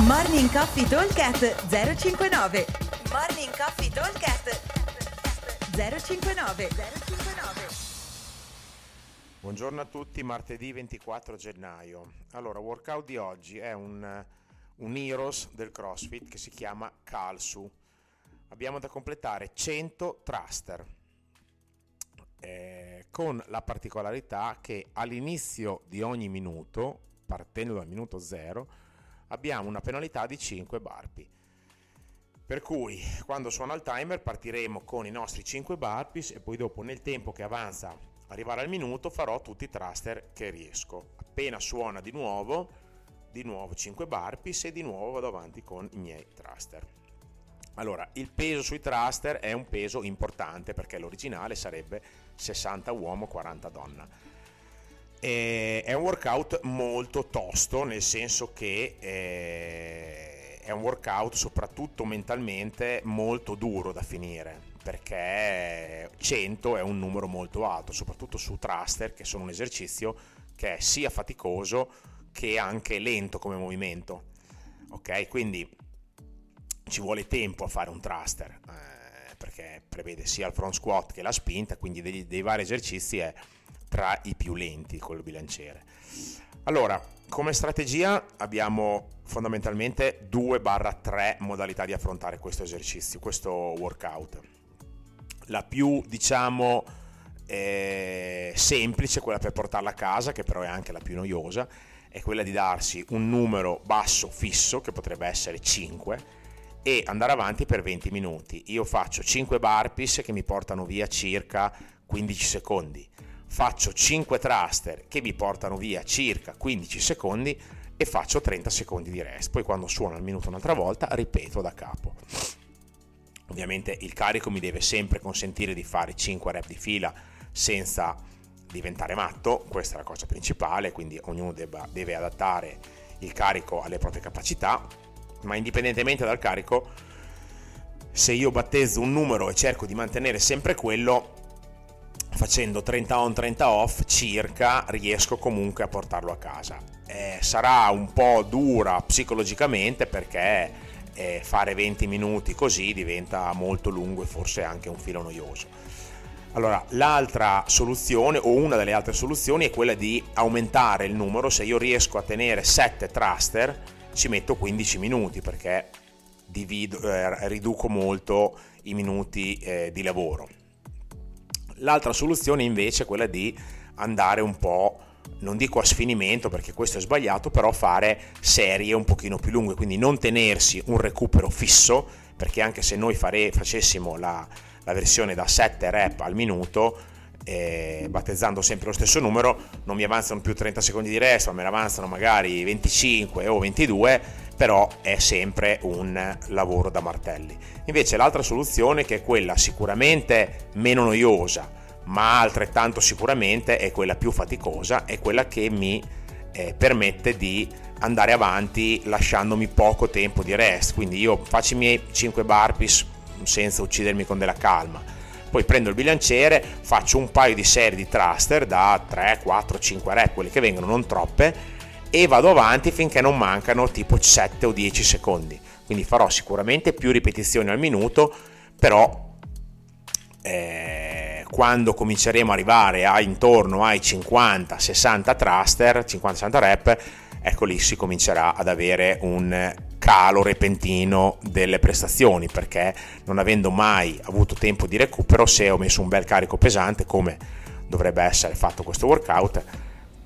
Morning Coffee Talkcast 059. Morning Coffee Talkcast 059. Buongiorno a tutti, martedì 24 gennaio. Allora, workout di oggi è un Heroes del CrossFit che si chiama Kalsu. Abbiamo da completare 100 thruster con la particolarità che all'inizio di ogni minuto, partendo dal minuto 0, abbiamo una penalità di 5 burpee. Per cui quando suona il timer partiremo con i nostri 5 burpees e poi dopo, nel tempo che avanza arrivare al minuto, farò tutti i thruster che riesco. Appena suona di nuovo 5 burpees e di nuovo vado avanti con i miei thruster. Allora, il peso sui thruster è un peso importante perché l'originale sarebbe 60 uomo, 40 donna. È un workout molto tosto, nel senso che è un workout soprattutto mentalmente molto duro da finire, perché 100 è un numero molto alto, soprattutto su thruster, che sono un esercizio che è sia faticoso che anche lento come movimento. Ok, quindi ci vuole tempo a fare un thruster, perché prevede sia il front squat che la spinta, quindi dei vari esercizi è tra i più lenti col bilanciere. Allora, come strategia abbiamo fondamentalmente 2-3 modalità di affrontare questo esercizio, questo workout. La più, diciamo, semplice, quella per portarla a casa, che però è anche la più noiosa, è quella di darsi un numero basso fisso, che potrebbe essere 5, e andare avanti per 20 minuti. Io faccio 5 burpees che mi portano via circa 15 secondi, faccio 5 thruster che mi portano via circa 15 secondi e faccio 30 secondi di rest. Poi quando suona il minuto un'altra volta ripeto da capo. Ovviamente il carico mi deve sempre consentire di fare 5 rep di fila senza diventare matto, questa è la cosa principale, quindi ognuno deve adattare il carico alle proprie capacità. Ma indipendentemente dal carico, se io battezzo un numero e cerco di mantenere sempre quello, facendo 30 on 30 off circa, riesco comunque a portarlo a casa. Sarà un po' dura psicologicamente perché fare 20 minuti così diventa molto lungo e forse anche un filo noioso. Allora, l'altra soluzione, o una delle altre soluzioni, è quella di aumentare il numero. Se io riesco a tenere 7 thruster ci metto 15 minuti perché riduco molto i minuti di lavoro. L'altra soluzione invece è quella di andare un po', non dico a sfinimento perché questo è sbagliato, però fare serie un pochino più lunghe, quindi non tenersi un recupero fisso, perché anche se noi facessimo la versione da 7 rep al minuto, battezzando sempre lo stesso numero, non mi avanzano più 30 secondi di rest, ma me ne avanzano magari 25 o 22, però è sempre un lavoro da martelli. Invece l'altra soluzione, che è quella sicuramente meno noiosa ma altrettanto sicuramente è quella più faticosa, è quella che mi permette di andare avanti lasciandomi poco tempo di rest. Quindi io faccio i miei 5 burpees senza uccidermi, con della calma, poi prendo il bilanciere, faccio un paio di serie di thruster da 3, 4, 5 rep, quelle che vengono, non troppe, e vado avanti finché non mancano tipo 7 o 10 secondi. Quindi farò sicuramente più ripetizioni al minuto, però quando cominceremo ad arrivare a intorno ai 50-60 thruster, 50-60 rep, ecco lì si comincerà ad avere un calo repentino delle prestazioni, perché non avendo mai avuto tempo di recupero, se ho messo un bel carico pesante come dovrebbe essere fatto questo workout,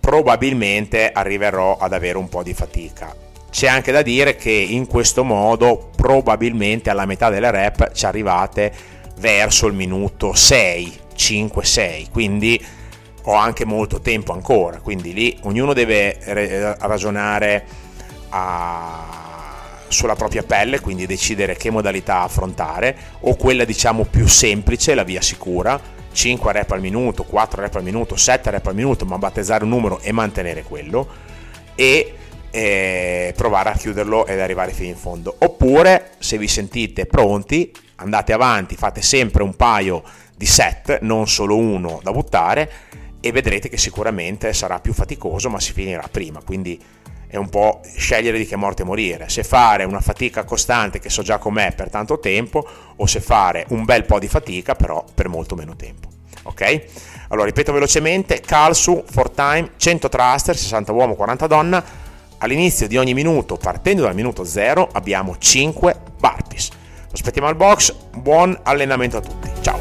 probabilmente arriverò ad avere un po' di fatica. C'è anche da dire che in questo modo probabilmente alla metà delle rep ci arrivate verso il minuto 5-6, quindi ho anche molto tempo ancora, quindi lì ognuno deve ragionare sulla propria pelle, quindi decidere che modalità affrontare, o quella diciamo più semplice, la via sicura, 5 rep al minuto, 4 rep al minuto, 7 rep al minuto, ma battezzare un numero e mantenere quello e provare a chiuderlo ed arrivare fino in fondo. Oppure, se vi sentite pronti, andate avanti, fate sempre un paio di set, non solo uno da buttare, e vedrete che sicuramente sarà più faticoso ma si finirà prima. Quindi è un po' scegliere di che morte morire, se fare una fatica costante che so già com'è per tanto tempo, o se fare un bel po' di fatica però per molto meno tempo. Ok? Allora ripeto velocemente: Kalsu, 4 time, 100 thruster, 60 uomo, 40 donna. All'inizio di ogni minuto, partendo dal minuto 0, abbiamo 5 burpees. Lo aspettiamo al box, buon allenamento a tutti, ciao!